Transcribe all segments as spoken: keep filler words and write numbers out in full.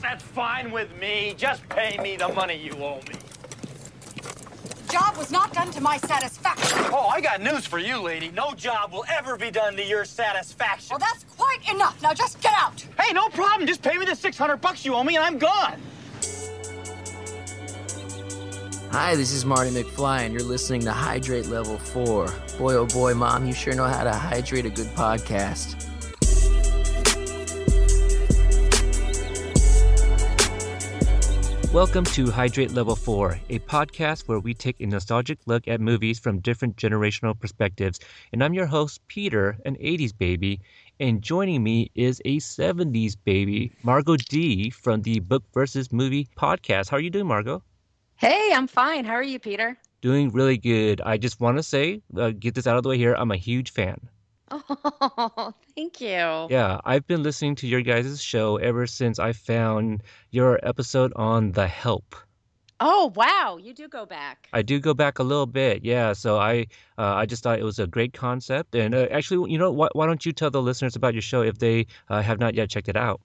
That's fine with me. Just pay me the money you owe me. The job was not done to my satisfaction. Oh, I got news for you, lady. No job will ever be done to your satisfaction. Well, that's quite enough. Now just get out. Hey, no problem. Just pay me the six hundred bucks you owe me and I'm gone. Hi, this is Marty McFly, and you're listening to Hydrate Level four. Boy, oh boy, Mom, you sure know how to hydrate a good podcast. Welcome to Hydrate Level four, a podcast where we take a nostalgic look at movies from different generational perspectives. And I'm your host, Peter, an eighties baby, and joining me is a seventies baby, Margo D. from the Book versus. Movie podcast. How are you doing, Margo? Hey, I'm fine. How are you, Peter? Doing really good. I just want to say, uh, get this out of the way here, I'm a huge fan. Oh, thank you. Yeah, I've been listening to your guys' show ever since I found your episode on The Help. Oh, wow. You do go back. I do go back a little bit, yeah. So I uh, I just thought it was a great concept. And uh, actually, you know, why, why don't you tell the listeners about your show if they uh, have not yet checked it out?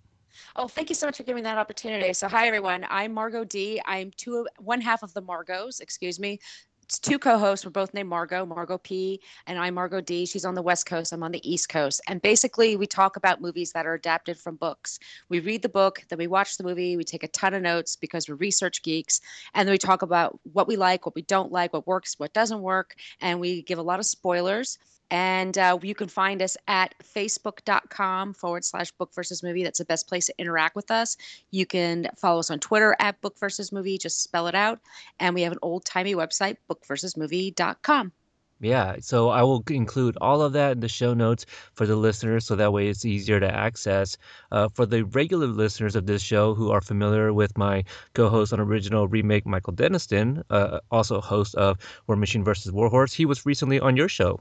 Oh, thank you so much for giving me that opportunity. So, hi, everyone. I'm Margo D. I'm two, one half of the Margos, excuse me. It's two co-hosts. We're both named Margo, Margo P, and I'm Margo D. She's on the West Coast. I'm on the East Coast. And basically, we talk about movies that are adapted from books. We read the book, then we watch the movie. We take a ton of notes because we're research geeks. And then we talk about what we like, what we don't like, what works, what doesn't work. And we give a lot of spoilers. And uh, you can find us at facebook.com forward slash book versus movie. That's the best place to interact with us. You can follow us on Twitter at book versus movie. Just spell it out. And we have an old timey website, book versus movie dot com. Yeah, so I will include all of that in the show notes for the listeners so that way it's easier to access. Uh, for the regular listeners of this show who are familiar with my co-host on Original Remake, Michael Denniston, uh, also host of War Machine versus. Warhorse, he was recently on your show.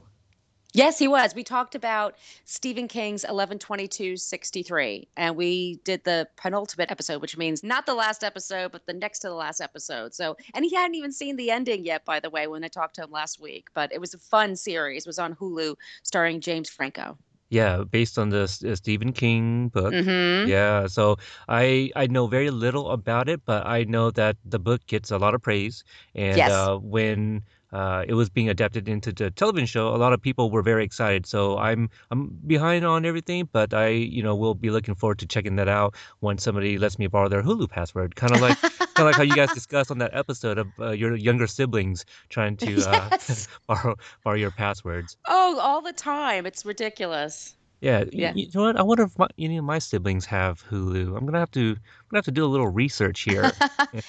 Yes, he was. We talked about Stephen King's eleven twenty-two sixty-three, and we did the penultimate episode, which means not the last episode, but the next to the last episode. So, and he hadn't even seen the ending yet, by the way, when I talked to him last week. But it was a fun series. It was on Hulu, starring James Franco. Yeah, based on the uh, Stephen King book. Mm-hmm. Yeah, so I I know very little about it, but I know that the book gets a lot of praise. And yes. uh, when... Uh, it was being adapted into the television show. A lot of people were very excited, so I'm I'm behind on everything, but I you know will be looking forward to checking that out when somebody lets me borrow their Hulu password. Kind of like kind of like how you guys discussed on that episode of uh, your younger siblings trying to uh, yes. borrow borrow your passwords. Oh, all the time! It's ridiculous. Yeah, yeah. You, you know what? I wonder if my, any of my siblings have Hulu. I'm gonna have to, I'm gonna have to do a little research here.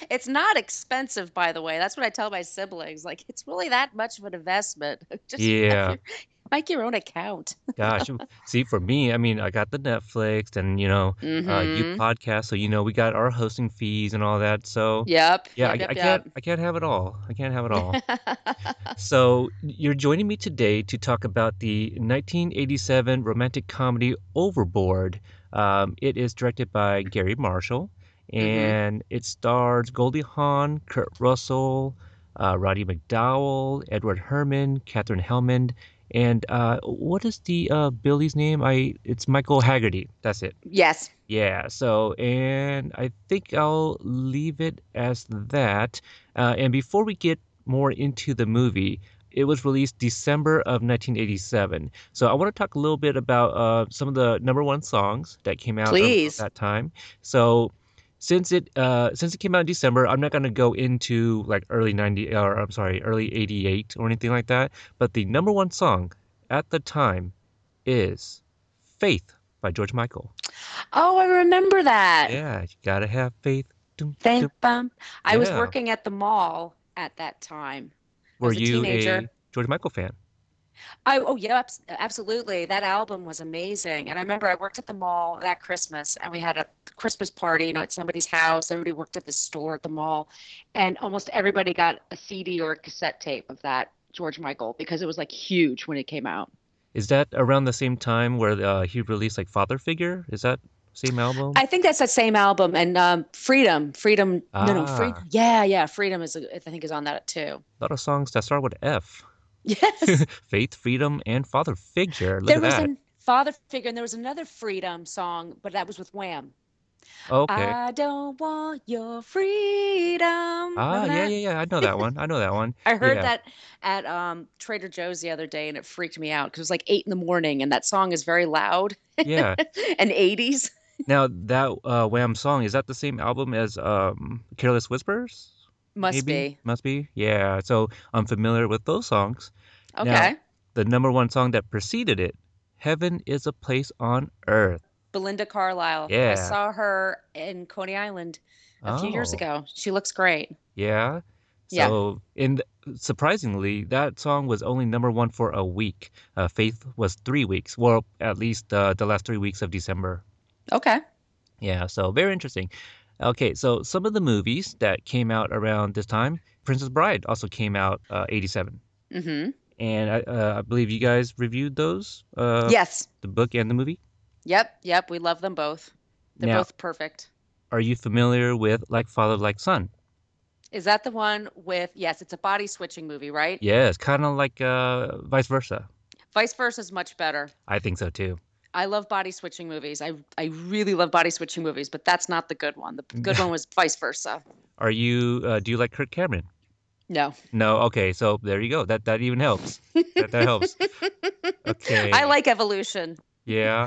It's not expensive, by the way. That's what I tell my siblings. Like, it's really that much of an investment. Just yeah. Make your, make your own account. Gosh, see, for me, I mean, I got the Netflix, and you know, mm-hmm. uh, you podcast, so you know, we got our hosting fees and all that. So yep, yeah, yep, I, yep, I can't, yep. I can't have it all. I can't have it all. So you're joining me today to talk about the nineteen eighty-seven romantic comedy Overboard. Um, it is directed by Gary Marshall, and mm-hmm. it stars Goldie Hawn, Kurt Russell, uh, Roddy McDowall, Edward Herrmann, Katherine Hellman, and uh, what is the uh, Billy's name? I it's Michael Haggerty. That's it. Yes. Yeah. So, and I think I'll leave it as that. Uh, and before we get more into the movie. It was released December of nineteen eighty-seven. So I want to talk a little bit about uh, some of the number one songs that came out at that time. So since it uh, since it came out in December, I'm not going to go into like early ninety or I'm sorry, early eighty-eight or anything like that. But the number one song at the time is "Faith" by George Michael. Oh, I remember that. Yeah, you gotta have faith. Doom, Thank doom. Bum. I yeah. was working at the mall at that time. Were a you teenager. a George Michael fan? I, oh, yeah, absolutely. That album was amazing. And I remember I worked at the mall that Christmas, and we had a Christmas party, you know, at somebody's house. Everybody worked at the store at the mall. And almost everybody got a C D or a cassette tape of that George Michael because it was, like, huge when it came out. Is that around the same time where uh, he released, like, Father Figure? Is that... Same album? I think that's that same album. And um, Freedom. Freedom. Ah. No, no. Free, yeah, yeah. Freedom, is. I think, is on that too. A lot of songs that start with F. Yes. Faith, Freedom, and Father Figure. Look there at was that. There was a Father Figure, and there was another Freedom song, but that was with Wham. Okay. I don't want your freedom. Ah, Remember yeah, that? yeah, yeah. I know that one. I know that one. I heard yeah. that at um, Trader Joe's the other day, and it freaked me out because it was like eight in the morning, and that song is very loud. Yeah. And eighties. Now, that uh, Wham song, is that the same album as um, Careless Whispers? Must Maybe? be. Must be. Yeah. So I'm familiar with those songs. Okay. Now, the number one song that preceded it, Heaven is a Place on Earth. Belinda Carlisle. Yeah. I saw her in Coney Island a oh. few years ago. She looks great. Yeah. So, yeah. And surprisingly, that song was only number one for a week. Uh, Faith was three weeks. Well, at least uh, the last three weeks of December. Okay. Yeah. So very interesting. Okay. So some of the movies that came out around this time, Princess Bride also came out uh, eighty-seven. Mm-hmm. And I, uh, I believe you guys reviewed those. Uh, yes. The book and the movie. Yep, yep, we love them both. They're now, both perfect. Are you familiar with Like Father, Like Son? Is that the one with, yes, it's a body-switching movie, right? Yes, kind of like uh, Vice Versa. Vice Versa is much better. I think so, too. I love body-switching movies. I I really love body-switching movies, but that's not the good one. The good one was Vice Versa. Are you, uh, do you like Kirk Cameron? No. No, okay, so there you go. That that even helps. that, that helps. Okay. I like Evolution. Yeah.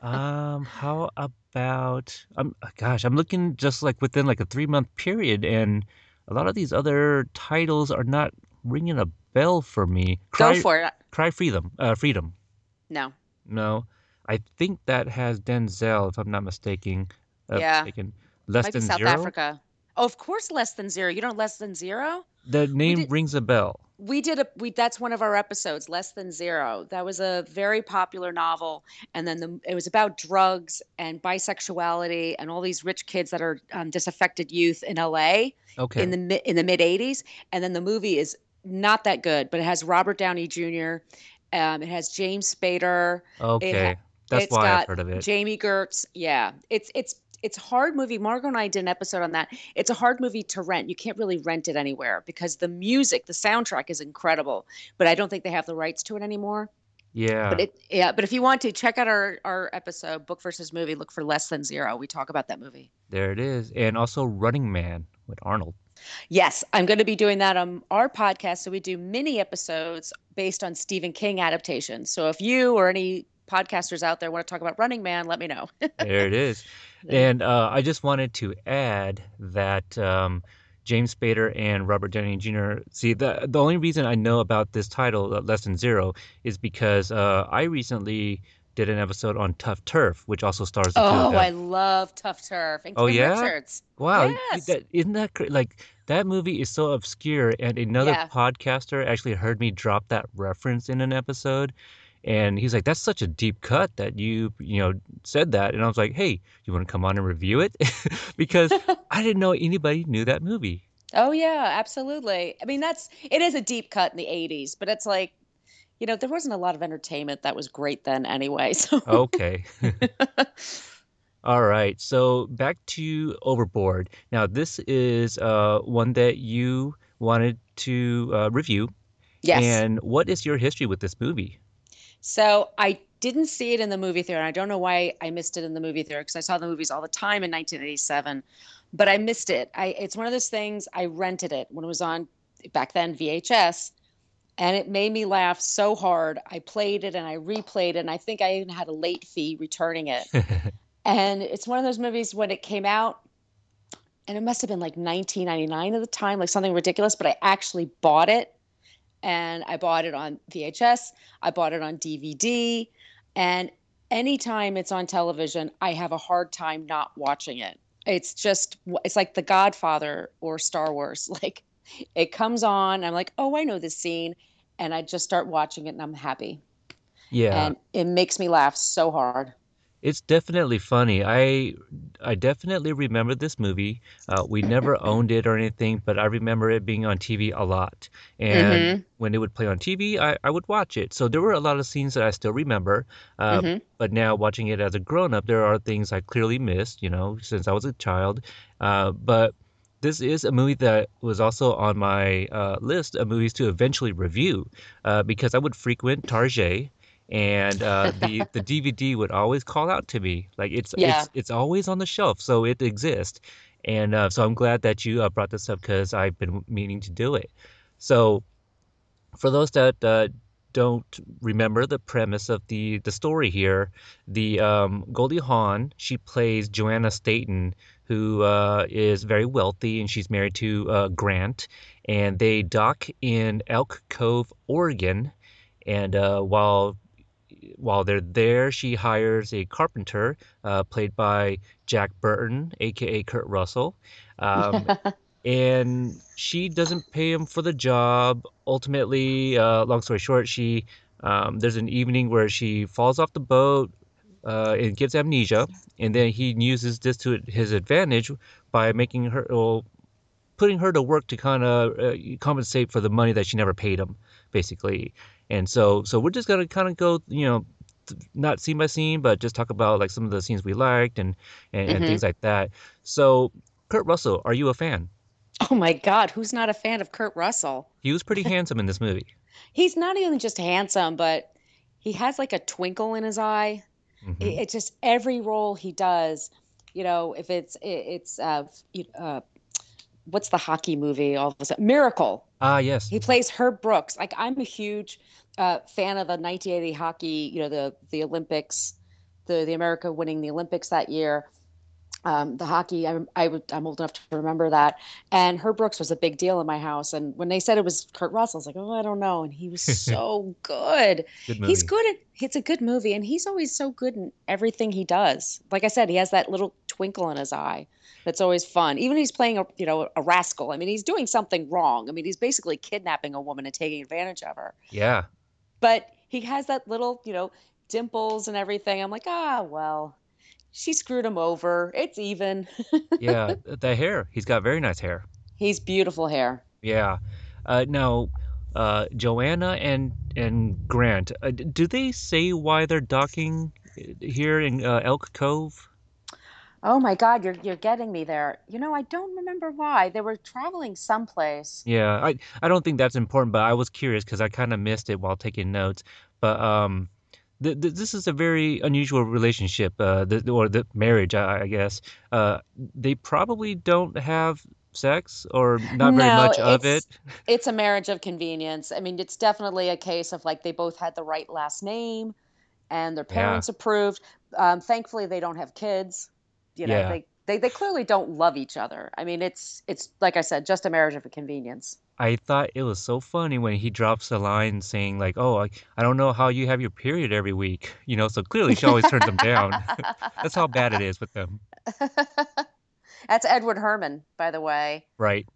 Um. How about? Um. Gosh, I'm looking just like within like a three month period, and a lot of these other titles are not ringing a bell for me. Cry, Go for it. Cry Freedom. Uh, freedom. No. No. I think that has Denzel, if I'm not mistaken. Uh, yeah. Mistaken. Less Might than be South zero. South Africa. Oh, of course, Less Than Zero. You know, Less Than Zero. The name did- rings a bell. We did a we that's one of our episodes, Less Than Zero. That was a very popular novel, and then the, it was about drugs and bisexuality and all these rich kids that are um, disaffected youth in L A okay. in the in the mid eighties. And then the movie is not that good, but it has Robert Downey Junior Um, it has James Spader. Okay, it, that's why I've heard of it. Jamie Gertz. Yeah, it's it's. It's a hard movie. Margo and I did an episode on that. It's a hard movie to rent. You can't really rent it anywhere because the music, the soundtrack is incredible, but I don't think they have the rights to it anymore. Yeah. But it, yeah. But if you want to, check out our, our episode, Book versus. Movie, look for Less Than Zero. We talk about that movie. There it is. And also Running Man with Arnold. Yes, I'm going to be doing that on our podcast. So we do mini episodes based on Stephen King adaptations. So if you or any podcasters out there want to talk about Running Man, let me know. There it is. And uh, I just wanted to add that um, James Spader and Robert Downey Junior See, the the only reason I know about this title, Less Than Zero, is because uh, I recently did an episode on Tough Turf, which also stars the two of them. Oh, I love Tough Turf. And oh, Kim yeah? Richards. Wow. Yes. That, isn't that crazy? Like, that movie is so obscure, and another yeah. podcaster actually heard me drop that reference in an episode. And he's like, that's such a deep cut that you, you know, said that. And I was like, hey, you want to come on and review it? Because I didn't know anybody knew that movie. Oh, yeah, absolutely. I mean, that's, it is a deep cut in the eighties, but it's like, you know, there wasn't a lot of entertainment that was great then anyway. So okay. All right. So back to Overboard. Now, this is uh, one that you wanted to uh, review. Yes. And what is your history with this movie? So I didn't see it in the movie theater, and I don't know why I missed it in the movie theater because I saw the movies all the time in nineteen eighty-seven, but I missed it. I, it's one of those things, I rented it when it was on, back then, V H S, and it made me laugh so hard. I played it and I replayed it, and I think I even had a late fee returning it. And it's one of those movies when it came out, and it must have been like nineteen ninety-nine at the time, like something ridiculous, but I actually bought it. And I bought it on V H S. I bought it on D V D. And anytime it's on television, I have a hard time not watching it. It's just, it's like The Godfather or Star Wars. Like, it comes on, I'm like, oh, I know this scene. And I just start watching it and I'm happy. Yeah. And it makes me laugh so hard. It's definitely funny. I I definitely remember this movie. Uh, we never owned it or anything, but I remember it being on T V a lot. And mm-hmm. when it would play on T V, I, I would watch it. So there were a lot of scenes that I still remember. Uh, mm-hmm. But now watching it as a grown-up, there are things I clearly missed, you know, since I was a child. Uh, but this is a movie that was also on my uh, list of movies to eventually review uh, because I would frequent Target. And uh, the the D V D would always call out to me, like it's yeah. it's it's always on the shelf, so it exists. And uh, so I'm glad that you uh, brought this up because I've been meaning to do it. So for those that uh, don't remember the premise of the the story here, the um, Goldie Hawn, she plays Joanna Staten, who uh, is very wealthy, and she's married to uh, Grant, and they dock in Elk Cove, Oregon, and uh, while While they're there, she hires a carpenter, uh, played by Jack Burton, a k a. Kurt Russell. Um, and she doesn't pay him for the job. Ultimately, uh, long story short, she um, there's an evening where she falls off the boat uh, and gets amnesia. And then he uses this to his advantage by making her, well, putting her to work to kind of uh, compensate for the money that she never paid him, basically. And so so we're just going to kind of go, you know, not scene by scene, but just talk about like some of the scenes we liked and, and, mm-hmm. and things like that. So Kurt Russell, are you a fan? Oh, my God. Who's not a fan of Kurt Russell? He was pretty handsome in this movie. He's not even just handsome, but he has like a twinkle in his eye. Mm-hmm. It, it's just every role he does, you know, if it's it, it's uh, uh what's the hockey movie all of a sudden? Miracle. Ah, yes. He plays Herb Brooks. Like, I'm a huge uh, fan of the nineteen eighty hockey, you know, the the Olympics, the, the America winning the Olympics that year. Um, the hockey, I'm, I would, I'm old enough to remember that. And Herb Brooks was a big deal in my house. And when they said it was Kurt Russell, I was like, oh, I don't know. And he was so good. Good movie. He's good at, it's a good movie. And he's always so good in everything he does. Like I said, he has that little twinkle in his eye. That's always fun. Even if he's playing a, you know, a rascal. I mean, he's doing something wrong. I mean, he's basically kidnapping a woman and taking advantage of her. Yeah. But he has that little, you know, dimples and everything. I'm like, ah, well, she screwed him over. It's even. Yeah, the hair. He's got very nice hair. He's beautiful hair. Yeah. Uh, now, uh, Joanna and and Grant, uh, do they say why they're docking here in uh, Elk Cove? Oh my God, you're you're getting me there. You know, I don't remember why. They were traveling someplace. Yeah, I, I don't think that's important, but I was curious because I kind of missed it while taking notes. But um, th- th- this is a very unusual relationship, uh, th- or the marriage, I, I guess. Uh, they probably don't have sex or not no, very much of it. It's a marriage of convenience. I mean, it's definitely a case of like they both had the right last name and their parents yeah. approved. Um, thankfully, they don't have kids. You know, yeah. they, they they clearly don't love each other. I mean, it's, it's like I said, just a marriage of convenience. I thought it was so funny when he drops the line saying like, oh, I, I don't know how you have your period every week. You know, so clearly she always turns them down. That's how bad it is with them. That's Edward Herrmann, by the way. Right.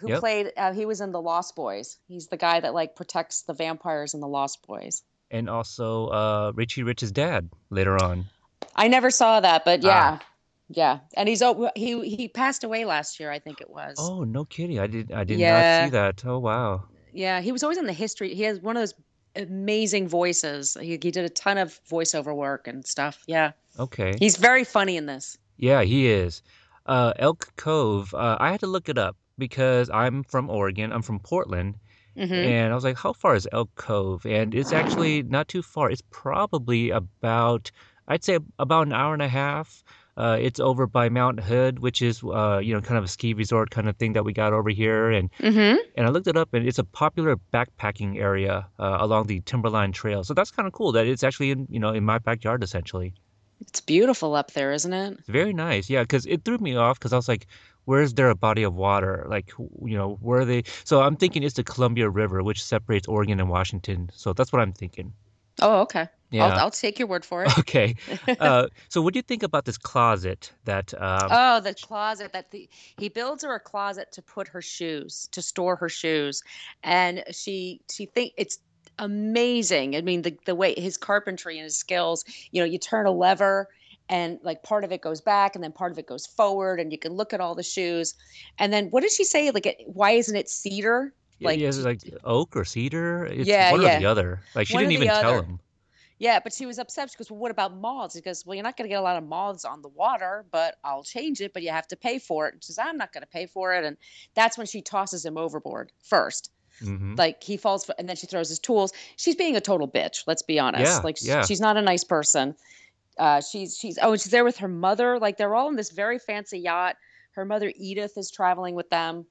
Who yep. played, uh, he was in The Lost Boys. He's the guy that like protects the vampires in The Lost Boys. And also uh, Richie Rich's dad later on. I never saw that, but yeah. Ah. Yeah, and he's oh, he he passed away last year, I think it was. Oh, no kidding! I did I did yeah. not see that. Oh wow. Yeah, he was always in the history. He has one of those amazing voices. He he did a ton of voiceover work and stuff. Yeah. Okay. He's very funny in this. Yeah, he is. Uh, Elk Cove. Uh, I had to look it up because I'm from Oregon. I'm from Portland, mm-hmm. and I was like, how far is Elk Cove? And it's actually not too far. It's probably about I'd say about an hour and a half. Uh, it's over by Mount Hood, which is, uh, you know, kind of a ski resort kind of thing that we got over here. And mm-hmm. and I looked it up, and it's a popular backpacking area uh, along the Timberline Trail. So that's kind of cool that it's actually, in you know, in my backyard, essentially. It's beautiful up there, isn't it? It's very nice. Yeah, because it threw me off because I was like, where is there a body of water? Like, you know, where are they? So I'm thinking it's the Columbia River, which separates Oregon and Washington. So that's what I'm thinking. Oh, okay. Yeah. I'll, I'll take your word for it. Okay. Uh, so what do you think about this closet that... Um... Oh, the closet that the, he builds her a closet to put her shoes, to store her shoes. And she she think it's amazing. I mean, the, the way his carpentry and his skills, you know, you turn a lever and like part of it goes back and then part of it goes forward and you can look at all the shoes. And then what did she say? Like, it, why isn't it cedar? Like, yeah, it's like oak or cedar. It's yeah, one yeah. or the other. Like she one didn't even other. tell him. Yeah, but she was upset. She goes, well, what about moths? He goes, well, you're not going to get a lot of moths on the water, but I'll change it, but you have to pay for it. And she says, I'm not going to pay for it. And that's when she tosses him overboard first. Mm-hmm. Like he falls for, and then she throws his tools. She's being a total bitch. Let's be honest. Yeah, like yeah. she's not a nice person. Uh, she's, she's, oh, and she's there with her mother. Like they're all in this very fancy yacht. Her mother, Edith, is traveling with them,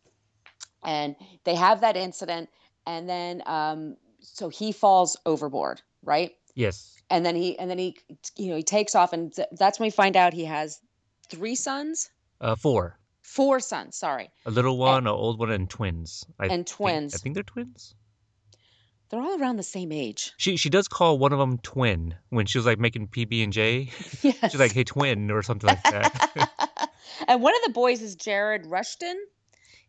and they have that incident. And then, um, so he falls overboard, right? Yes. And then he, and then he, you know, he takes off, and th- that's when we find out he has three sons. Uh, four. Four sons. Sorry. A little one, and, an old one, and twins. I and twins. Think, I think they're twins. They're all around the same age. She she does call one of them twin when she was like making P B and J. Yes. She's like, hey, twin, or something like that. And one of the boys is Jared Rushton.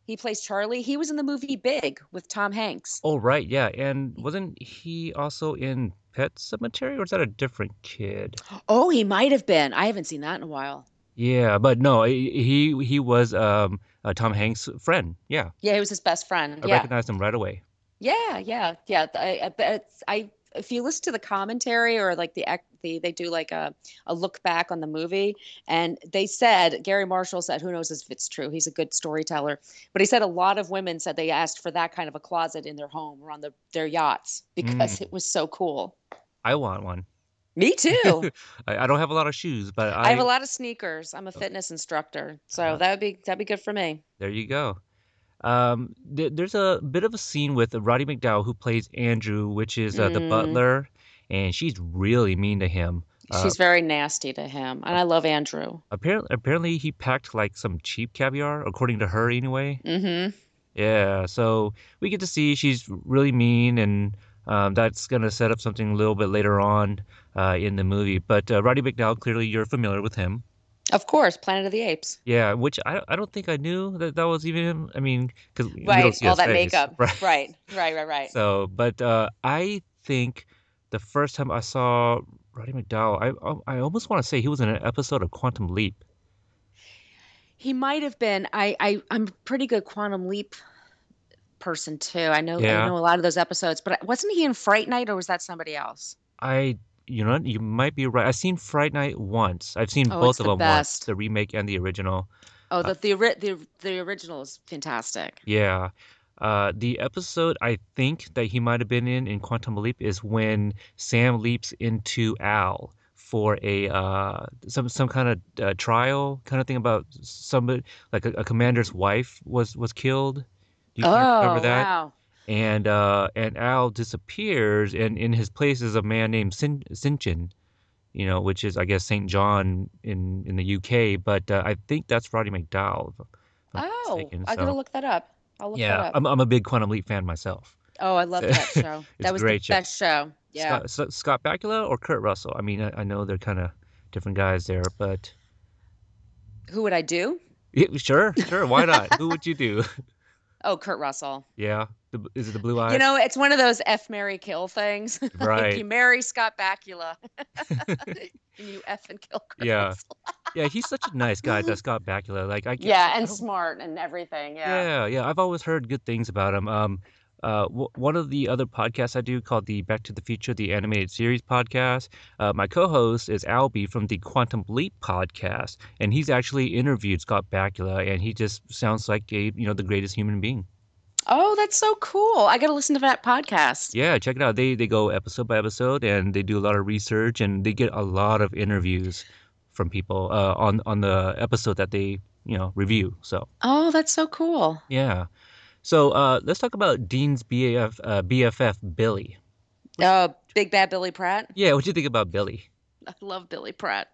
He plays Charlie. He was in the movie Big with Tom Hanks. Oh, right. Yeah. And wasn't he also in Pet Sematary, or is that a different kid? Oh, he might have been. I haven't seen that in a while. Yeah, but no, he he was um, uh, Tom Hanks' friend. Yeah. Yeah, he was his best friend. I yeah. recognized him right away. Yeah, yeah, yeah. I, I, I, if you listen to the commentary or like the, the they do like a, a look back on the movie, and they said, Gary Marshall said, who knows if it's true, he's a good storyteller, but he said a lot of women said they asked for that kind of a closet in their home or on the, their yachts because mm. it was so cool. I want one. Me too. I, I don't have a lot of shoes, but I, I have a lot of sneakers. I'm a fitness instructor, so uh, that would be that'd be good for me. There you go. Um, th- there's a bit of a scene with Roddy McDowall, who plays Andrew, which is uh, the mm. butler, and she's really mean to him. She's uh, very nasty to him, and I love Andrew. Apparently, apparently, he packed like some cheap caviar, according to her, anyway. Mm-hmm. Yeah, so we get to see she's really mean, and um, that's gonna set up something a little bit later on. Uh, in the movie, but uh, Roddy McDowall, clearly you're familiar with him. Of course, Planet of the Apes. Yeah, which I, I don't think I knew that that was even him. I mean, because right, we don't see all that face. Makeup. Right. right, right, right, right. So, but uh, I think the first time I saw Roddy McDowall, I I almost want to say he was in an episode of Quantum Leap. He might have been. I, I I'm pretty good Quantum Leap person too. I know yeah. I know a lot of those episodes, but wasn't he in Fright Night, or was that somebody else? I. You know, you might be right. I've seen Fright Night once. I've seen oh, both of the them best. once, the remake and the original. Oh, the uh, the, the the original is fantastic. Yeah. Uh, the episode I think that he might have been in in Quantum Leap is when Sam leaps into Al for a uh, some some kind of uh, trial kind of thing about somebody, like a, a commander's wife was, was killed. Do you oh, remember that? Wow. And uh, and Al disappears, and in his place is a man named Sin- Sinchen, you know, which is I guess Saint John in, in the U K. But uh, I think that's Roddy McDowall. Oh, so, I'm gonna look that up. I'll look yeah, that up. I'm I'm a big Quantum Leap fan myself. Oh, I love that show. That was the show. best show. Yeah. Scott, Scott Bakula or Kurt Russell? I mean, I, I know they're kind of different guys there, but who would I do? Yeah, sure, sure. Why not? Who would you do? Oh, Kurt Russell. Yeah. Is it the blue eyes? You know, it's one of those F, marry, kill things. Right. Like you marry Scott Bakula, and you F and kill Kurt yeah. Russell. Yeah, he's such a nice guy, that Scott Bakula. Like, I yeah, and I smart and everything. Yeah. yeah, yeah. I've always heard good things about him. Um, uh, w- One of the other podcasts I do called the Back to the Future, the Animated Series podcast. Uh, my co-host is Albie from the Quantum Leap podcast, and he's actually interviewed Scott Bakula, and he just sounds like a you know the greatest human being. Oh, that's so cool. I got to listen to that podcast. Yeah, check it out. They they go episode by episode, and they do a lot of research, and they get a lot of interviews from people uh, on, on the episode that they, you know, review. So. Oh, that's so cool. Yeah. So uh, let's talk about Dean's B A F, uh, B F F, Billy. Uh, Big Bad Billy Pratt? Yeah, what do you think about Billy? I love Billy Pratt.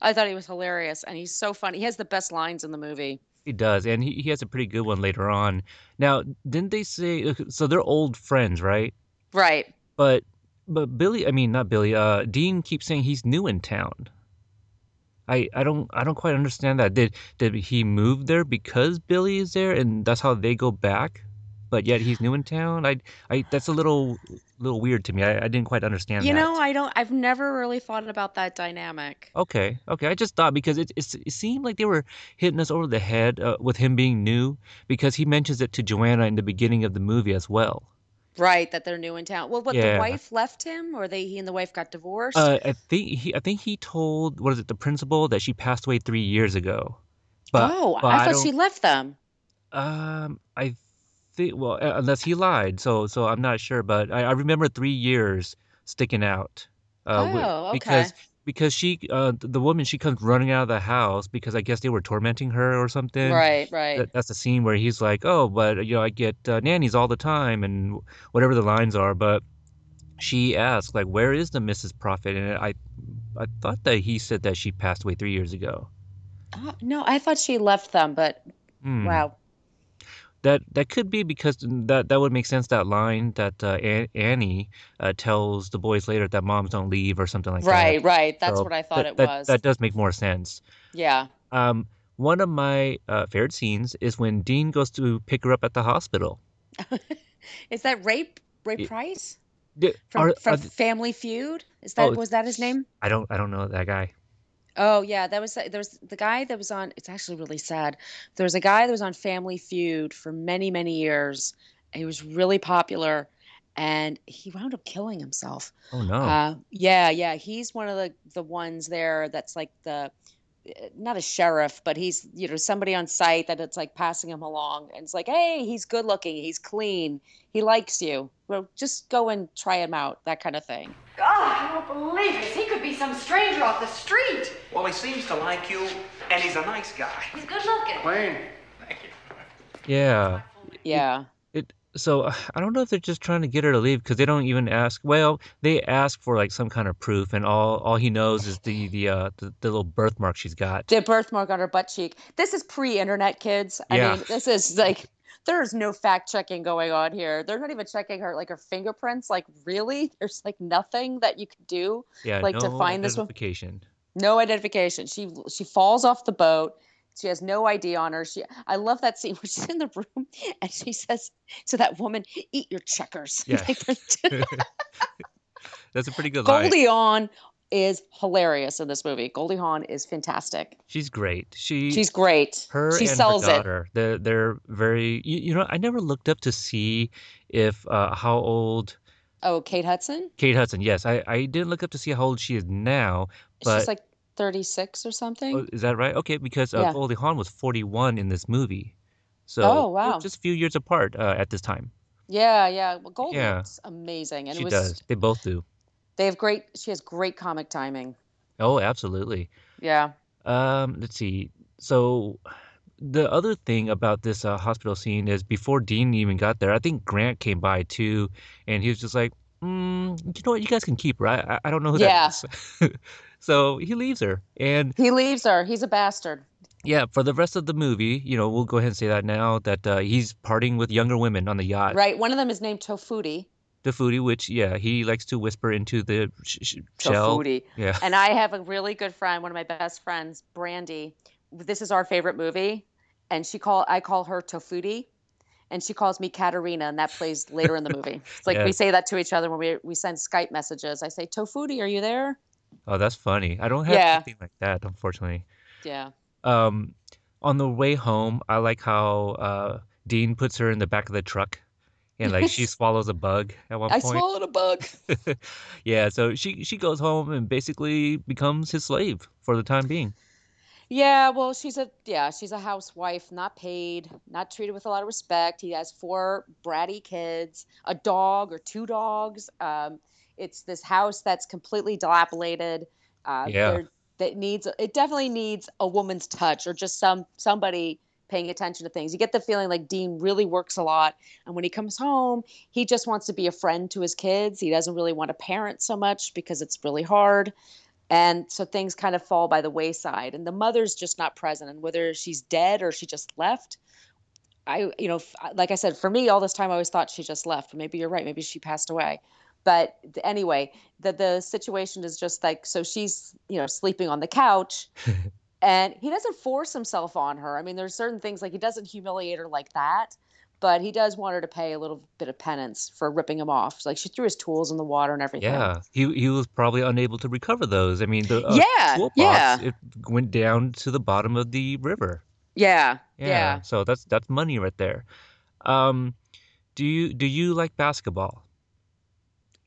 I thought he was hilarious, and he's so funny. He has the best lines in the movie. He does, and he, he has a pretty good one later on. Now, didn't they say so? They're old friends, right? Right. But but Billy, I mean not Billy. Uh, Dean keeps saying he's new in town. I, I don't I don't quite understand that. Did did he move there because Billy is there, and that's how they go back? But yet he's new in town. I I that's a little little weird to me. I, I didn't quite understand you that. You know, I don't I've never really thought about that dynamic. Okay. Okay. I just thought because it it, it seemed like they were hitting us over the head uh, with him being new, because he mentions it to Joanna in the beginning of the movie as well. Right, that they're new in town. Well, what yeah. the wife left him, or they he and the wife got divorced? Uh, I think he I think he told what is it the principal that she passed away three years ago. But, oh, but I thought I she left them. Um I think, well, unless he lied. So, so I'm not sure, but I, I remember three years sticking out. Uh, oh, okay. Because, because she, uh, the woman, she comes running out of the house because I guess they were tormenting her or something. Right, right. That, that's the scene where he's like, oh, but, you know, I get uh, nannies all the time and whatever the lines are. But she asks, like, where is the Missus Prophet? And I I thought that he said that she passed away three years ago. Uh, no, I thought she left them, but mm. wow. That that could be because that, that would make sense, that line that uh, An- Annie uh, tells the boys later that moms don't leave or something like right, that. Right, right. That's so what I thought that, it that, was. That does make more sense. Yeah. Um, one of my uh, favorite scenes is when Dean goes to pick her up at the hospital. Is that Ray, Ray it, Price? It, from are, from are, Family Feud? Is that oh, was that his name? I don't I don't know that guy. Oh, yeah, that was there was the guy that was on. It's actually really sad. There was a guy that was on Family Feud for many, many years. He was really popular, and he wound up killing himself. Oh, no. Uh, yeah, yeah. He's one of the, the ones there that's like the not a sheriff, but he's, you know, somebody on site that it's like passing him along. And it's like, hey, he's good looking. He's clean. He likes you. Well, just go and try him out, that kind of thing. Oh, I don't believe this. He could be some stranger off the street. Well, he seems to like you, and he's a nice guy. He's good looking. Clean. Thank you. Yeah. Yeah. It, it so uh, I don't know if they're just trying to get her to leave, because they don't even ask. Well, they ask for like some kind of proof, and all, all he knows is the the, uh, the the little birthmark she's got. The birthmark on her butt cheek. This is pre-internet, kids. I yeah. mean, this is like. There's no fact checking going on here. They're not even checking her, like her fingerprints. Like, really? There's like nothing that you could do, yeah, like no to find this one. No identification. She she falls off the boat. She has no I D on her. She. I love that scene where she's in the room and she says to that woman, "Eat your checkers." Yeah. That's a pretty good line. Goldie Hawn is hilarious in this movie. Goldie Hawn is fantastic. She's great. She She's great. Her she and sells her daughter, it. They're, they're very, you, you know, I never looked up to see if, uh, how old. Oh, Kate Hudson? Kate Hudson, yes. I, I didn't look up to see how old she is now. But, she's like thirty-six or something. Oh, is that right? Okay, because uh, yeah. Goldie Hawn was forty-one in this movie. So oh, wow. Just a few years apart uh, at this time. Yeah, yeah. Well, Goldie yeah. is amazing. And she it was, does. They both do. They have great, she has great comic timing. Oh, absolutely. Yeah. Um, let's see. So the other thing about this uh, hospital scene is before Dean even got there, I think Grant came by too, and he was just like, mm, you know what, you guys can keep her. I, I don't know who yeah. that is. So he leaves her. and He leaves her. He's a bastard. Yeah, for the rest of the movie, you know, we'll go ahead and say that now, that uh, he's partying with younger women on the yacht. Right. One of them is named Tofuti. The foodie, which, yeah, he likes to whisper into the sh- sh- shell. Foodie. Yeah. And I have a really good friend, one of my best friends, Brandy. This is our favorite movie. And she call I call her Tofuti. And she calls me Katerina, and that plays later in the movie. It's like yeah. we say that to each other when we we send Skype messages. I say, Tofuti, are you there? Oh, that's funny. I don't have yeah. anything like that, unfortunately. Yeah. Um, on the way home, I like how uh, Dean puts her in the back of the truck. And, like, she swallows a bug at one I point. I swallowed a bug. Yeah, so she, she goes home and basically becomes his slave for the time being. Yeah, well, she's a yeah she's a housewife, not paid, not treated with a lot of respect. He has four bratty kids, a dog or two dogs. Um, it's this house that's completely dilapidated. Uh, yeah. That needs, it definitely needs a woman's touch or just some somebody paying attention to things. You get the feeling like Dean really works a lot. And when he comes home, he just wants to be a friend to his kids. He doesn't really want to parent so much because it's really hard. And so things kind of fall by the wayside. And the mother's just not present. And whether she's dead or she just left, I, you know, like I said, for me, all this time I always thought she just left. Maybe you're right. Maybe she passed away. But anyway, the, the situation is just like, so she's, you know, sleeping on the couch. And he doesn't force himself on her. I mean, there's certain things, like he doesn't humiliate her like that, but he does want her to pay a little bit of penance for ripping him off. Like, she threw his tools in the water and everything. Yeah, he he was probably unable to recover those. I mean, the uh, yeah, tool box, yeah. it went down to the bottom of the river. Yeah, yeah. yeah. So that's that's money right there. Um, do you do you like basketball?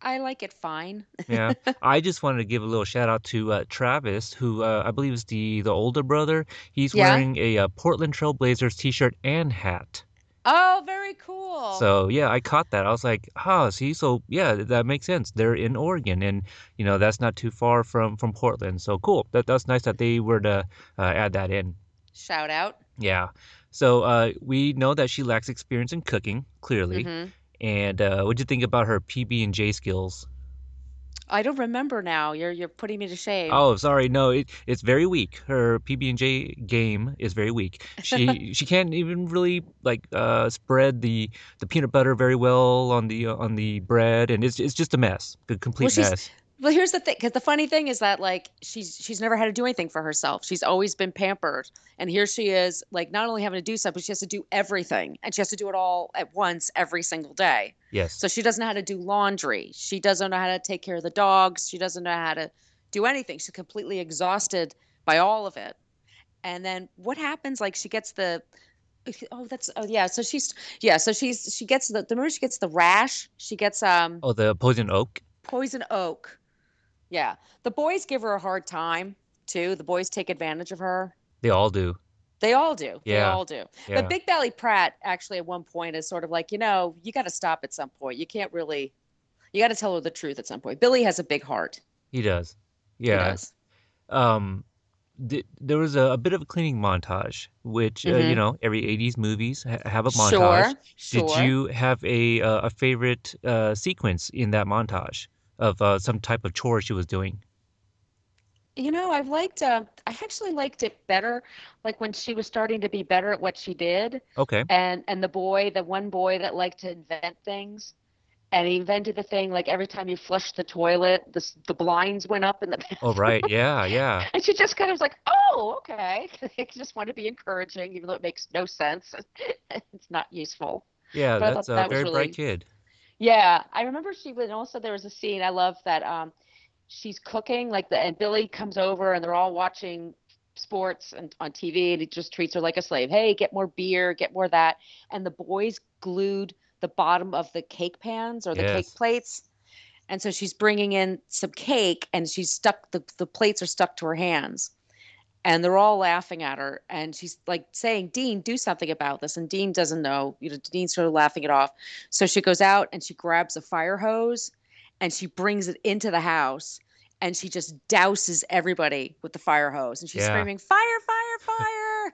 I like it fine. Yeah. I just wanted to give a little shout out to uh, Travis, who uh, I believe is the, the older brother. He's yeah. wearing a uh, Portland Trailblazers t-shirt and hat. Oh, very cool. So, yeah, I caught that. I was like, ah, oh, see, so, yeah, that makes sense. They're in Oregon, and, you know, that's not too far from, from Portland. So, cool. That, that's nice that they were to uh, add that in. Shout out. Yeah. So, uh, we know that she lacks experience in cooking, clearly. Mm-hmm. And uh, what did you think about her P B and J skills? I don't remember now. You're you're putting me to shame. Oh, sorry. No, it, it's very weak. Her P B and J game is very weak. She she can't even really like uh, spread the, the peanut butter very well on the uh, on the bread, and it's it's just a mess, a complete well, mess. Well, here's the thing, because the funny thing is that like she's she's never had to do anything for herself. She's always been pampered, and here she is like not only having to do stuff, but she has to do everything, and she has to do it all at once every single day. Yes. So she doesn't know how to do laundry. She doesn't know how to take care of the dogs. She doesn't know how to do anything. She's completely exhausted by all of it. And then what happens? Like she gets the, oh, that's, oh yeah. So she's, yeah. So she's, she gets the, remember she gets the rash. She gets, um. Oh, the poison oak. Poison oak. Yeah. The boys give her a hard time too. The boys take advantage of her. They all do. They all do. Yeah. They all do. Yeah. But Big Belly Pratt actually at one point is sort of like, you know, you got to stop at some point. You can't really, you got to tell her the truth at some point. Billy has a big heart. He does. Yeah. He does. Um, th- there was a, a bit of a cleaning montage, which, mm-hmm. uh, you know, every eighties movies ha- have a montage. Sure. Did sure. you have a, uh, a favorite uh, sequence in that montage of uh, some type of chore she was doing? You know, I've liked, uh, I actually liked it better, like when she was starting to be better at what she did. Okay. And and the boy, the one boy that liked to invent things, and he invented the thing, like every time you flushed the toilet, the, the blinds went up in the bathroom. Oh, right. Yeah, yeah. And she just kind of was like, oh, okay. I just want to be encouraging, even though it makes no sense. It's not useful. Yeah, but that's a that very really... bright kid. Yeah. I remember she would, and also there was a scene, I love that, um, she's cooking, like the and Billy comes over and they're all watching sports and on T V, and he just treats her like a slave. Hey, get more beer, get more that. And the boys glued the bottom of the cake pans or the yes. cake plates, and so she's bringing in some cake, and she's stuck. The, the plates are stuck to her hands, and they're all laughing at her. And she's like saying, "Dean, do something about this." And Dean doesn't know. You know, Dean's sort of laughing it off. So she goes out and she grabs a fire hose. And she brings it into the house, and she just douses everybody with the fire hose. And she's yeah. screaming, fire, fire, fire.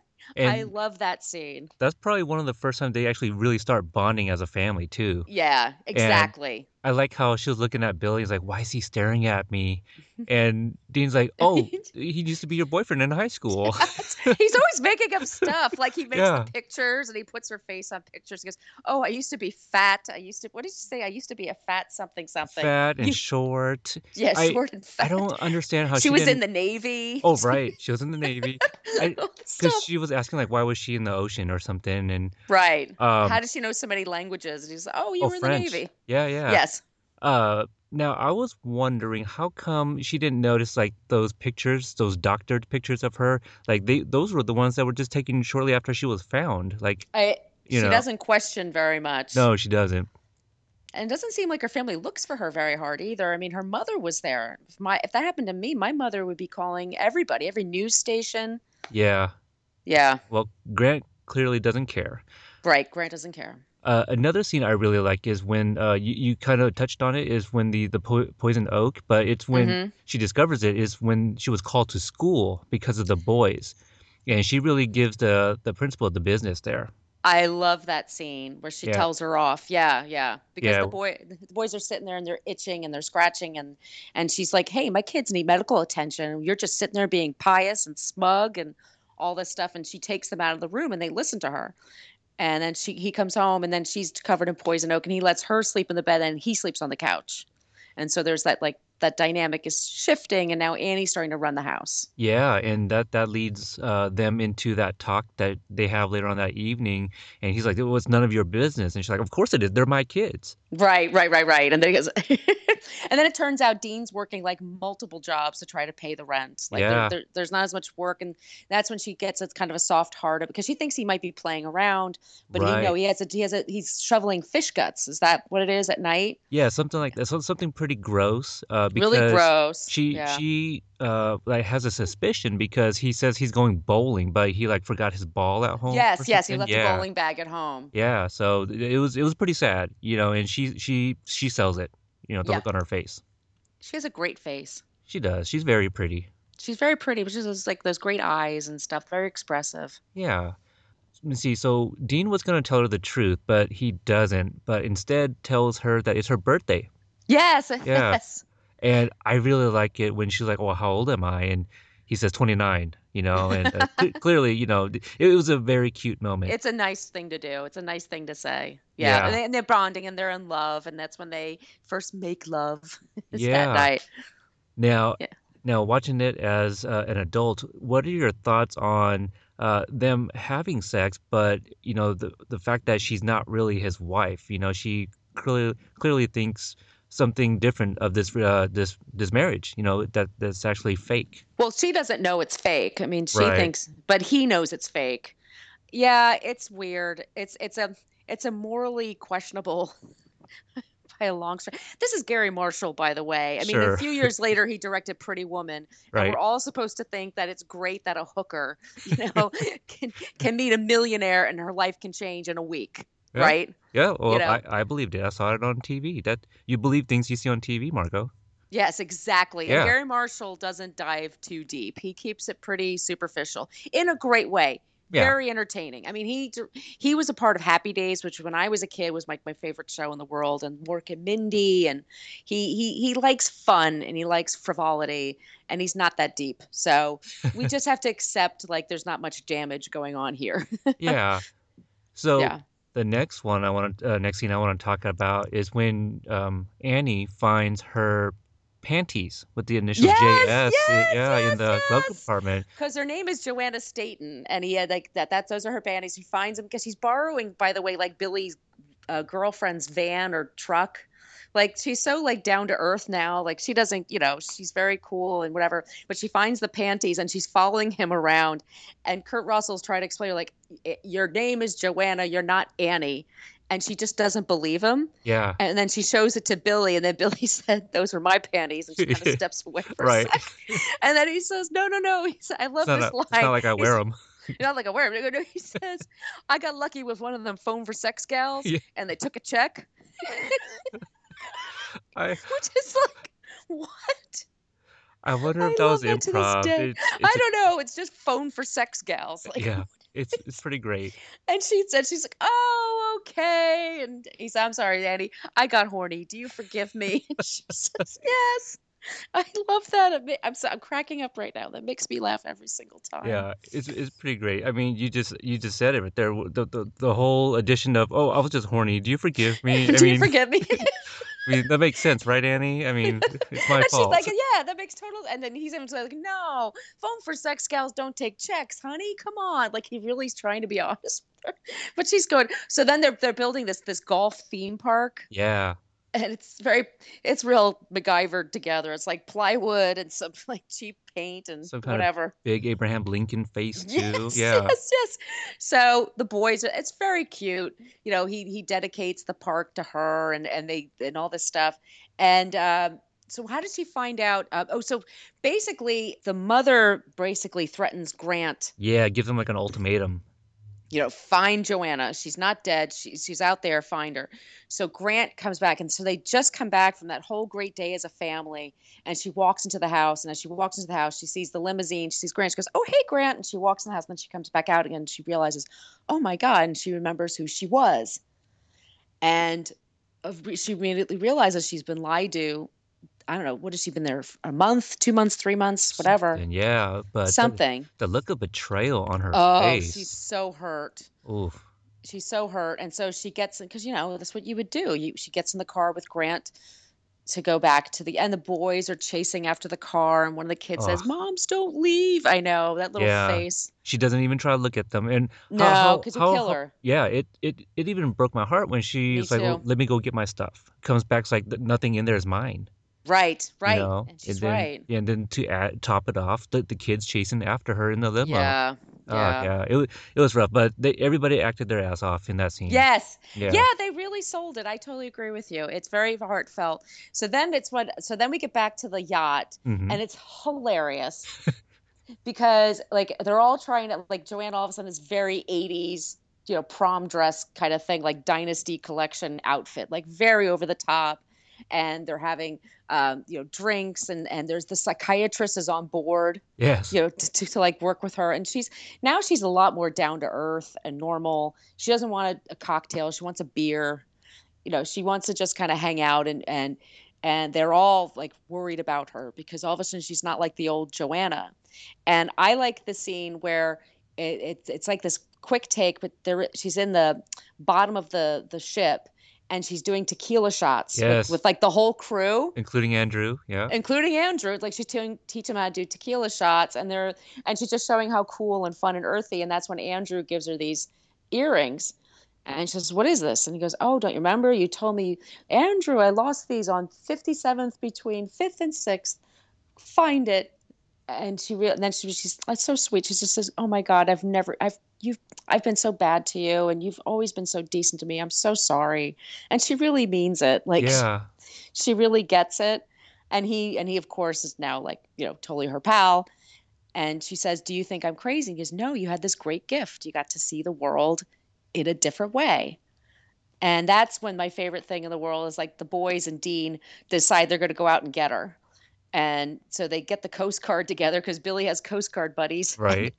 I love that scene. That's probably one of the first times they actually really start bonding as a family, too. Yeah, exactly. And I like how she was looking at Billy. He's like, why is he staring at me? And Dean's like, oh, he used to be your boyfriend in high school. He's always making up stuff. Like he makes yeah. the pictures, and he puts her face on pictures. He goes, "Oh, I used to be fat. I used to. What did you say? I used to be a fat something something. Fat and short. Yeah, I, short and fat. I don't understand how she, she was in the Navy. Oh, right, she was in the Navy. Because she was asking like, why was she in the ocean or something? And right, um, how does she know so many languages? And he's like, oh, you oh, were in French. The Navy. Yeah, yeah. Yes. Uh, now I was wondering how come she didn't notice like those pictures, those doctored pictures of her. Like they, those were the ones that were just taken shortly after she was found. Like I, you she know. doesn't question very much. No, she doesn't. And it doesn't seem like her family looks for her very hard either. I mean, her mother was there. If my if that happened to me, my mother would be calling everybody, every news station. Yeah. Yeah. Well, Grant clearly doesn't care. Right, Grant doesn't care. Uh, another scene I really like is when uh, you, you kind of touched on it is when the, the po- poison oak, but it's when mm-hmm. she discovers it is when she was called to school because of the boys. And she really gives the, the principal the business there. I love that scene where she yeah. tells her off. Yeah, yeah. Because yeah. the boy, the boys are sitting there and they're itching and they're scratching. And, and she's like, hey, my kids need medical attention. You're just sitting there being pious and smug and all this stuff. And she takes them out of the room and they listen to her. And then she he comes home, and then she's covered in poison oak, and he lets her sleep in the bed, and he sleeps on the couch. And so there's that, like, that dynamic is shifting, and now Annie's starting to run the house. Yeah, and that, that leads uh, them into that talk that they have later on that evening, and he's like, well, it's none of your business. And she's like, of course it is. They're my kids. Right, right, right, right. And then, he goes and then it turns out Dean's working, like, multiple jobs to try to pay the rent. Like, yeah. there, there, there's not as much work, and that's when she gets a, kind of a soft heart, because she thinks he might be playing around, but right. he, no, he has a, he has a, he's shoveling fish guts. Is that what it is at night? Yeah, something like that. So, something pretty gross. Uh, uh, because really gross. She yeah. she uh, like has a suspicion because he says he's going bowling, but he like forgot his ball at home. Yes, yes, he left yeah. a bowling bag at home. Yeah, so it was it was pretty sad, you know. And she she she sells it, you know, the yeah. look on her face. She has a great face. She does. She's very pretty. She's very pretty, but she has like those great eyes and stuff. Very expressive. Yeah. Let me see. So Dean was going to tell her the truth, but he doesn't. But instead tells her that it's her birthday. Yes. Yeah. Yes. And I really like it when she's like, well, how old am I? And he says twenty-nine, you know, and uh, cl- clearly, you know, it, it was a very cute moment. It's a nice thing to do. It's a nice thing to say. Yeah. yeah. And, they, and they're bonding and they're in love. And that's when they first make love. It's yeah. that night. Now, yeah. now watching it as uh, an adult, what are your thoughts on Uh, them having sex, but you know the the fact that she's not really his wife? You know, she clearly clearly thinks something different of this uh, this this marriage. You know, that that's actually fake. Well, she doesn't know it's fake. I mean, she right. thinks, but he knows it's fake. Yeah, it's weird. It's it's a it's a morally questionable. By a long shot. This is Gary Marshall, by the way. I mean, sure. a few years later, he directed Pretty Woman. Right. And we're all supposed to think that it's great that a hooker, you know, can can meet a millionaire and her life can change in a week, yeah. right? Yeah, well, you know? I, I believed it. I saw it on T V. That you believe things you see on T V, Margo. Yes, exactly. Yeah. And Gary Marshall doesn't dive too deep. He keeps it pretty superficial in a great way. Yeah. Very entertaining. I mean, he he was a part of Happy Days, which when I was a kid was like my, my favorite show in the world, and Mork and Mindy. And he, he he likes fun and he likes frivolity, and he's not that deep. So we just have to accept like there's not much damage going on here. yeah. So yeah. the next one I want to uh, next scene I want to talk about is when um, Annie finds her panties with the initial yes, J S, yes, yeah, yes, in the yes. glove compartment. Because her name is Joanna Staten, and he had like that. That those are her panties. He finds them because he's borrowing, by the way, like Billy's uh, girlfriend's van or truck. Like she's so like down to earth now. Like she doesn't, you know, she's very cool and whatever. But she finds the panties and she's following him around. And Kurt Russell's trying to explain like, your name is Joanna, you're not Annie. And she just doesn't believe him. Yeah. And then she shows it to Billy, and then Billy said, "Those are my panties." And she kind of steps away for right. a second. And then he says, "No, no, no." He said, I love this a, line. It's not like I He's, wear them. Not like I wear them. No, he says, "I got lucky with one of them phone for sex gals, yeah. and they took a check." I, Which is like, what? I wonder if I that was that improv. To this day. It's, it's I don't know. It's just phone for sex gals. Like, yeah. It's it's pretty great. And she said, she's like, "Oh, okay." And he said, "I'm sorry, Annie. I got horny. Do you forgive me?" And she says, "Yes." I love that. I'm so, I'm cracking up right now. That makes me laugh every single time. Yeah, it's it's pretty great. I mean, you just you just said it right there. The the, the whole addition of, "Oh, I was just horny. Do you forgive me?" Do I mean, you forgive me? I mean, that makes sense, right, Annie? I mean, it's my and fault. She's like, "Yeah, that makes total." And then he's even like, "No, phone for sex gals don't take checks, honey. Come on." Like he really is trying to be honest with her, but she's going. So then they're they're building this this golf theme park. Yeah. And it's very, it's real MacGyvered together. It's like plywood and some like cheap paint and some kind whatever. Of big Abraham Lincoln face too. Yes, yeah. Yes, yes. So the boys, it's very cute. You know, he he dedicates the park to her and and they and all this stuff. And um, so how does she find out? Uh, oh, so basically the mother basically threatens Grant. Yeah, gives him like an ultimatum. You know, find Joanna. She's not dead. She, she's out there. Find her. So Grant comes back. And so they just come back from that whole great day as a family. And she walks into the house. And as she walks into the house, she sees the limousine. She sees Grant. She goes, "Oh, hey, Grant." And she walks in the house. And then she comes back out again. And she realizes, oh, my God. And she remembers who she was. And she immediately realizes she's been lied to. I don't know. What has she been there? A month, two months, three months, whatever. Something, yeah. But Something. The, the look of betrayal on her oh, face. Oh, she's so hurt. Oof. She's so hurt. And so she gets, because, you know, that's what you would do. You, she gets in the car with Grant to go back to the, and the boys are chasing after the car. And one of the kids oh. says, "Moms, don't leave." I know, that little yeah. face. She doesn't even try to look at them. And no, because you kill how, her. Yeah, it, it, it even broke my heart when she's like, "Well, let me go get my stuff." Comes back, it's like, nothing in there is mine. Right, right. You know? And she's and then, right. Yeah, and then to add, top it off, the, the kids chasing after her in the limo. Yeah. Oh, yeah. yeah. It was, it was rough, but they, everybody acted their ass off in that scene. Yes. Yeah. yeah, they really sold it. I totally agree with you. It's very heartfelt. So then it's what so then we get back to the yacht, mm-hmm. and it's hilarious. Because like they're all trying to, like, Joanne all of a sudden is very eighties, you know, prom dress kind of thing, like Dynasty collection outfit, like very over the top. And they're having, um, you know, drinks, and, and there's the psychiatrist is on board. Yes. You know, to, to, to like work with her. And she's now she's a lot more down to earth and normal. She doesn't want a, a cocktail. She wants a beer. You know, she wants to just kind of hang out. And, and and they're all like worried about her because all of a sudden she's not like the old Joanna. And I like the scene where it, it, it's like this quick take, but there she's in the bottom of the, the ship. And she's doing tequila shots yes. with, with like the whole crew, including Andrew. Yeah, including Andrew. Like she's doing, teach him how to do tequila shots, and they're and she's just showing how cool and fun and earthy. And that's when Andrew gives her these earrings, and she says, "What is this?" And he goes, "Oh, don't you remember? You told me, Andrew, I lost these on fifty-seventh between fifth and sixth. Find it." And she re- and then she, she's that's so sweet. She just says, "Oh my God, I've never, I've." You've, I've been so bad to you, and you've always been so decent to me. I'm so sorry. And she really means it. Like, yeah. she really gets it. And he, and he of course is now like, you know, totally her pal. And she says, do you think I'm crazy? He goes, no, you had this great gift. You got to see the world in a different way. And that's when my favorite thing in the world is like the boys and Dean decide they're going to go out and get her. And so they get the Coast Guard together because Billy has Coast Guard buddies. Right.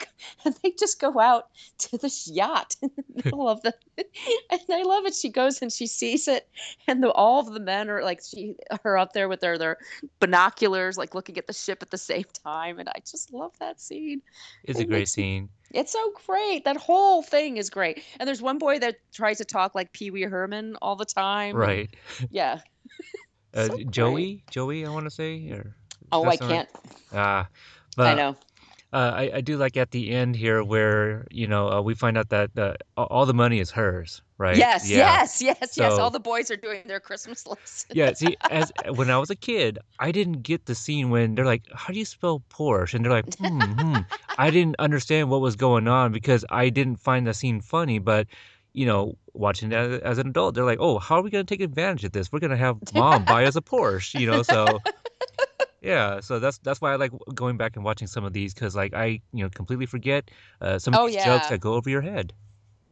And they just go out to this yacht in the middle of the. And I love it. She goes and she sees it. And the, all of the men are like, she, her up there with their, their binoculars, like looking at the ship at the same time. And I just love that scene. It's and a great it's, scene. It's so great. That whole thing is great. And there's one boy that tries to talk like Pee Wee Herman all the time. Right. And, yeah. Uh, so Joey, Joey, I want to say. Or oh, I can't. Ah, right? uh, but I know. Uh, I, I do like at the end here where you know uh, we find out that uh, all the money is hers, right? Yes, yeah. yes, yes, so, yes. All the boys are doing their Christmas lists. Yeah. See, as when I was a kid, I didn't get the scene when they're like, "How do you spell Porsche?" And they're like, "Hmm." hmm. I didn't understand what was going on because I didn't find the scene funny, but. You know, watching as, as an adult, they're like, oh, how are we going to take advantage of this? We're going to have mom buy us a Porsche, you know? So, yeah. So that's that's why I like going back and watching some of these because, like, I, you know, completely forget uh, some of oh, these yeah. jokes that go over your head.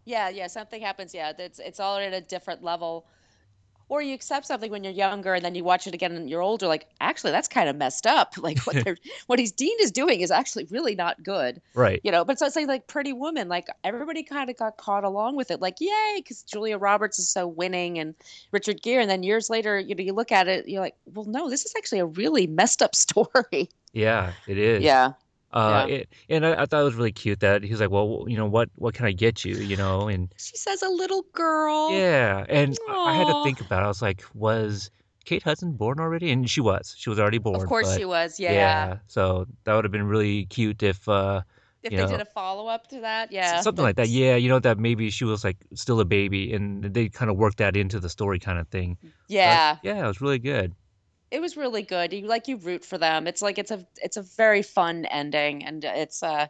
Yeah, yeah. Something happens. Yeah. It's, it's all at a different level. Or you accept something when you're younger and then you watch it again and you're older, like, actually, that's kind of messed up. Like, what they're, what he's Dean is doing is actually really not good. Right. You know, but so it's like, like Pretty Woman, like, everybody kind of got caught along with it. Like, yay, because Julia Roberts is so winning and Richard Gere. And then years later, you know, you look at it, you're like, well, no, this is actually a really messed up story. Yeah, it is. Yeah. Uh, yeah. it, and I, I thought it was really cute that he was like, well, you know, what, what can I get you, you know? And she says a little girl. Yeah. And aww. I had to think about it. I was like, was Kate Hudson born already? And she was. She was already born. Of course but, she was. Yeah. yeah. So that would have been really cute if... Uh, If you they know, did a follow-up to that, yeah. Something like that, yeah. You know, that maybe she was, like, still a baby, and they kind of worked that into the story kind of thing. Yeah. But, yeah, it was really good. It was really good. You like you root for them. It's like it's a it's a very fun ending, and it's uh,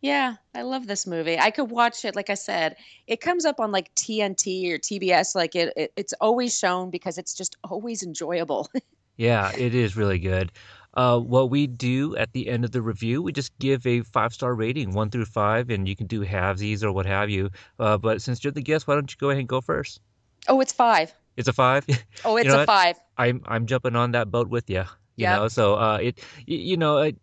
yeah. I love this movie. I could watch it. Like I said, it comes up on like T N T or T B S. Like it, it it's always shown because it's just always enjoyable. Yeah, it is really good. Uh, what we do at the end of the review, we just give a five-star rating, one through five, and you can do halvesies or what have you. Uh, but since you're the guest, why don't you go ahead and go first? Oh, it's five. It's a five. Oh, it's you know a what? five. I'm I'm jumping on that boat with you. You yep. know, so uh, it you know it,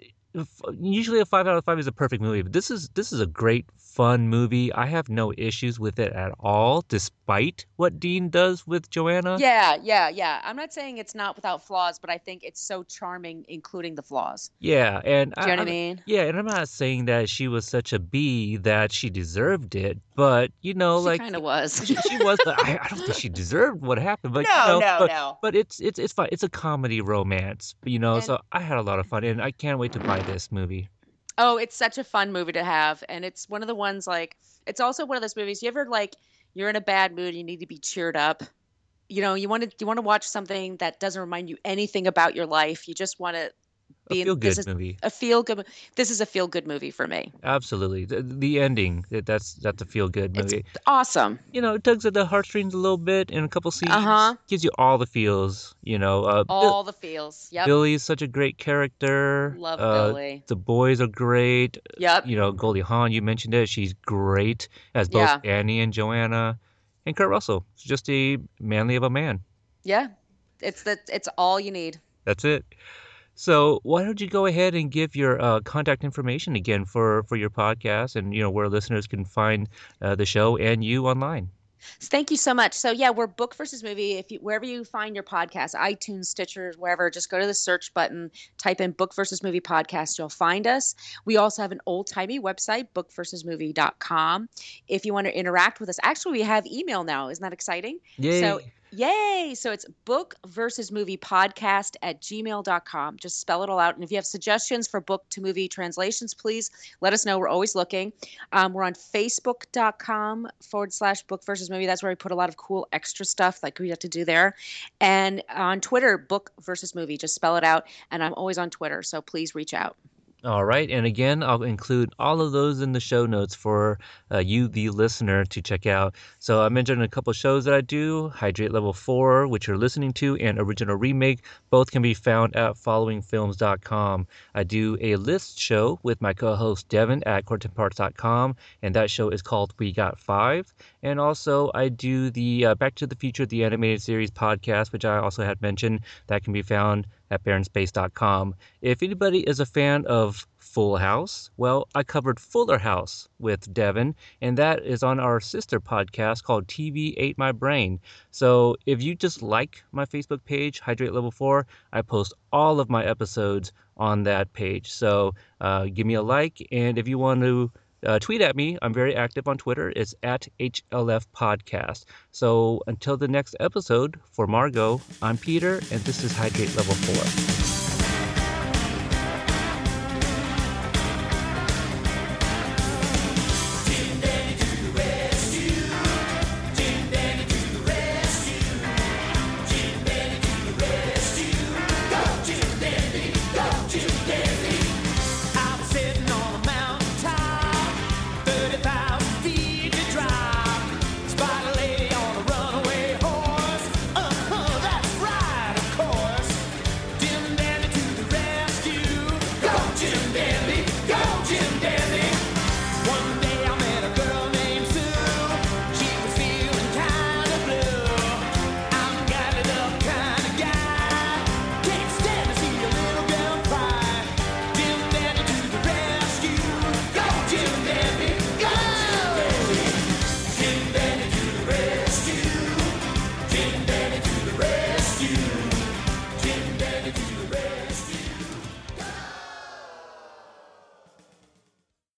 usually a five out of five is a perfect movie, but this is this is a great fun movie. I have no issues with it at all, despite what Dean does with Joanna. Yeah, yeah, yeah. I'm not saying it's not without flaws, but I think it's so charming, including the flaws. Yeah, and do you I, know what I mean? Yeah, and I'm not saying that she was such a B that she deserved it, but you know, she like kind of was. She, she was, but I, I don't think she deserved what happened. But no, you know, no, but, no. But it's it's it's fun. It's a comedy romance, you know. And, so I had a lot of fun, and I can't wait to buy this movie. Oh, it's such a fun movie to have. And it's one of the ones like, it's also one of those movies, you ever like, you're in a bad mood, you need to be cheered up. you know, you want to you want to watch something that doesn't remind you anything about your life. You just want to be a feel in, good this movie. A feel good. This is a feel good movie for me. Absolutely, the, the ending. That's that's a feel good movie. It's awesome. You know, it tugs at the heartstrings a little bit in a couple scenes. Uh huh. Gives you all the feels. You know, uh, all Bill, the feels. Yep. Billy's such a great character. Love uh, Billy. The boys are great. Yep. You know, Goldie Hawn. You mentioned it. She's great as both yeah. Annie and Joanna, and Kurt Russell. She's just a manly of a man. Yeah, it's that. It's all you need. That's it. So why don't you go ahead and give your uh, contact information again for, for your podcast and, you know, where listeners can find uh, the show and you online. Thank you so much. So, yeah, we're Book versus. Movie. If you, wherever you find your podcast, iTunes, Stitcher, wherever, just go to the search button, type in Book versus. Movie podcast. You'll find us. We also have an old-timey website, book versus movie dot com. If you want to interact with us, actually, we have email now. Isn't that exciting? Yay. So, yay. So it's book versus movie podcast at gmail dot com. Just spell it all out. And if you have suggestions for book to movie translations, please let us know. We're always looking. Um, we're on facebook dot com forward slash book versus movie. That's where we put a lot of cool extra stuff like we have to do there. And on Twitter, book versus movie. Just spell it out. And I'm always on Twitter. So please reach out. All right. And again, I'll include all of those in the show notes for uh, you, the listener, to check out. So I mentioned a couple of shows that I do, Hydrate Level four, which you're listening to, and Original Remake. Both can be found at following films dot com. I do a list show with my co-host Devin at quartan parts dot com, and that show is called We Got Five. And also I do the uh, Back to the Future: The Animated Series podcast, which I also had mentioned. That can be found at barren space dot com. If anybody is a fan of Full House, well, I covered Fuller House with Devin, and that is on our sister podcast called T V Ate My Brain. So if you just like my Facebook page, Hydrate Level four, I post all of my episodes on that page. So uh, give me a like, and if you want to Uh, tweet at me. I'm very active on Twitter. It's at H L F Podcast. So until the next episode, for Margo, I'm Peter, and this is Hydrate Level four.